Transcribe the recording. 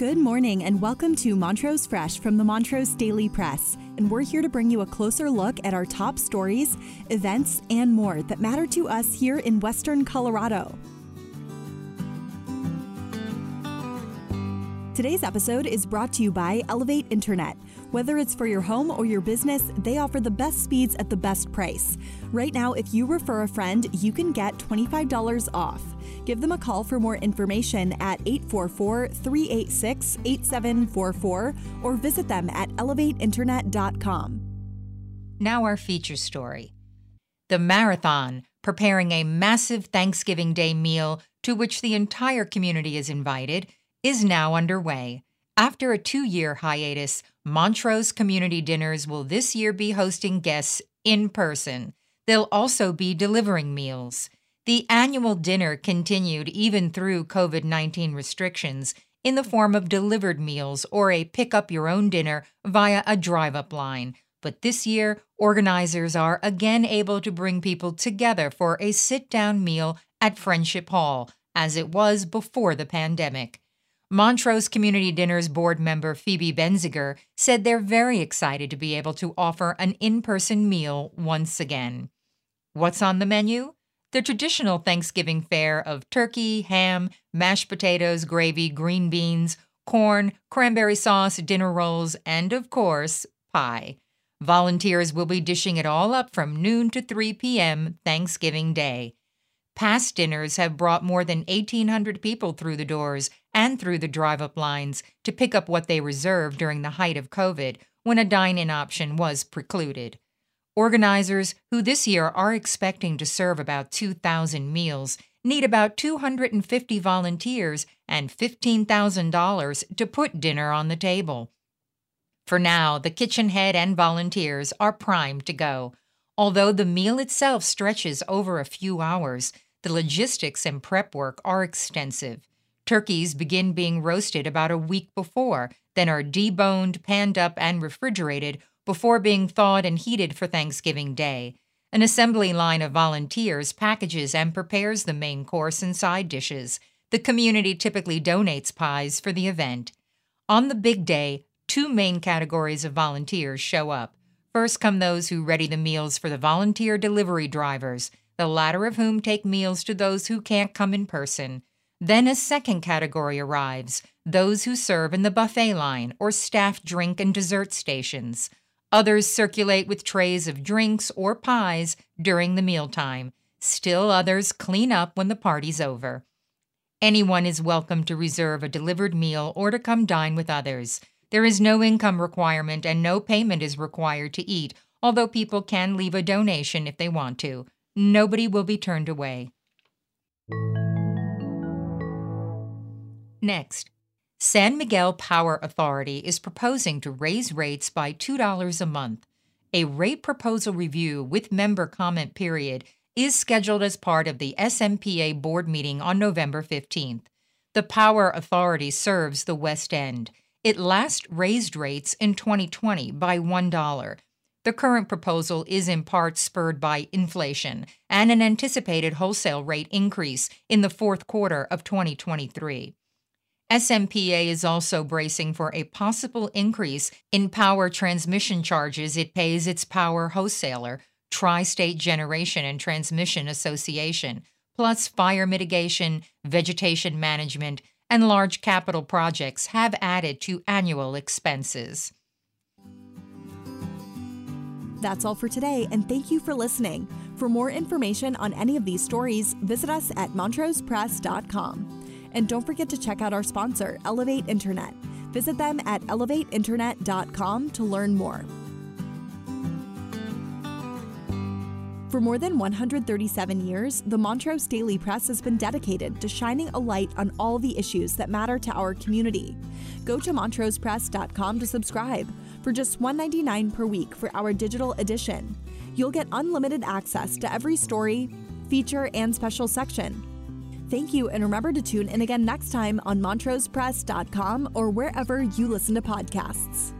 Good morning and welcome to Montrose Fresh from the Montrose Daily Press. And we're here to bring you a closer look at our top stories, events, and more that matter to us here in Western Colorado. Today's episode is brought to you by Elevate Internet. Whether it's for your home or your business, they offer the best speeds at the best price. Right now, if you refer a friend, you can get $25 off. Give them a call for more information at 844-386-8744 or visit them at elevateinternet.com. Now our feature story. The Marathon, preparing a massive Thanksgiving Day meal to which the entire community is invited, is now underway. After a 2-year hiatus, Montrose Community Dinners will this year be hosting guests in person. They'll also be delivering meals. The annual dinner continued even through COVID-19 restrictions in the form of delivered meals or a pick-up-your-own-dinner via a drive-up line. But this year, organizers are again able to bring people together for a sit-down meal at Friendship Hall, as it was before the pandemic. Montrose Community Dinners board member Phoebe Benziger said they're very excited to be able to offer an in-person meal once again. What's on the menu? The traditional Thanksgiving fare of turkey, ham, mashed potatoes, gravy, green beans, corn, cranberry sauce, dinner rolls, and, of course, pie. Volunteers will be dishing it all up from noon to 3 p.m. Thanksgiving Day. Past dinners have brought more than 1,800 people through the doors and through the drive-up lines to pick up what they reserved during the height of COVID, when a dine-in option was precluded. Organizers, who this year are expecting to serve about 2,000 meals, need about 250 volunteers and $15,000 to put dinner on the table. For now, the kitchen head and volunteers are primed to go. Although the meal itself stretches over a few hours, the logistics and prep work are extensive. Turkeys begin being roasted about a week before, then are deboned, panned up, and refrigerated before being thawed and heated for Thanksgiving Day. An assembly line of volunteers packages and prepares the main course and side dishes. The community typically donates pies for the event. On the big day, two main categories of volunteers show up. First come those who ready the meals for the volunteer delivery drivers, the latter of whom take meals to those who can't come in person. Then a second category arrives, those who serve in the buffet line or staff drink and dessert stations. Others circulate with trays of drinks or pies during the mealtime. Still others clean up when the party's over. Anyone is welcome to reserve a delivered meal or to come dine with others. There is no income requirement and no payment is required to eat, although people can leave a donation if they want to. Nobody will be turned away. Next, San Miguel Power Authority is proposing to raise rates by $2 a month. A rate proposal review with member comment period is scheduled as part of the SMPA board meeting on November 15th. The Power Authority serves the West End. It last raised rates in 2020 by $1. The current proposal is in part spurred by inflation and an anticipated wholesale rate increase in the fourth quarter of 2023. SMPA is also bracing for a possible increase in power transmission charges it pays its power wholesaler, Tri-State Generation and Transmission Association, plus fire mitigation, vegetation management, and large capital projects have added to annual expenses. That's all for today, and thank you for listening. For more information on any of these stories, visit us at montrosepress.com. And don't forget to check out our sponsor, Elevate Internet. Visit them at elevateinternet.com to learn more. For more than 137 years, the Montrose Daily Press has been dedicated to shining a light on all the issues that matter to our community. Go to montrosepress.com to subscribe for just $1.99 per week for our digital edition. You'll get unlimited access to every story, feature, and special section. Thank you, and remember to tune in again next time on montrosepress.com or wherever you listen to podcasts.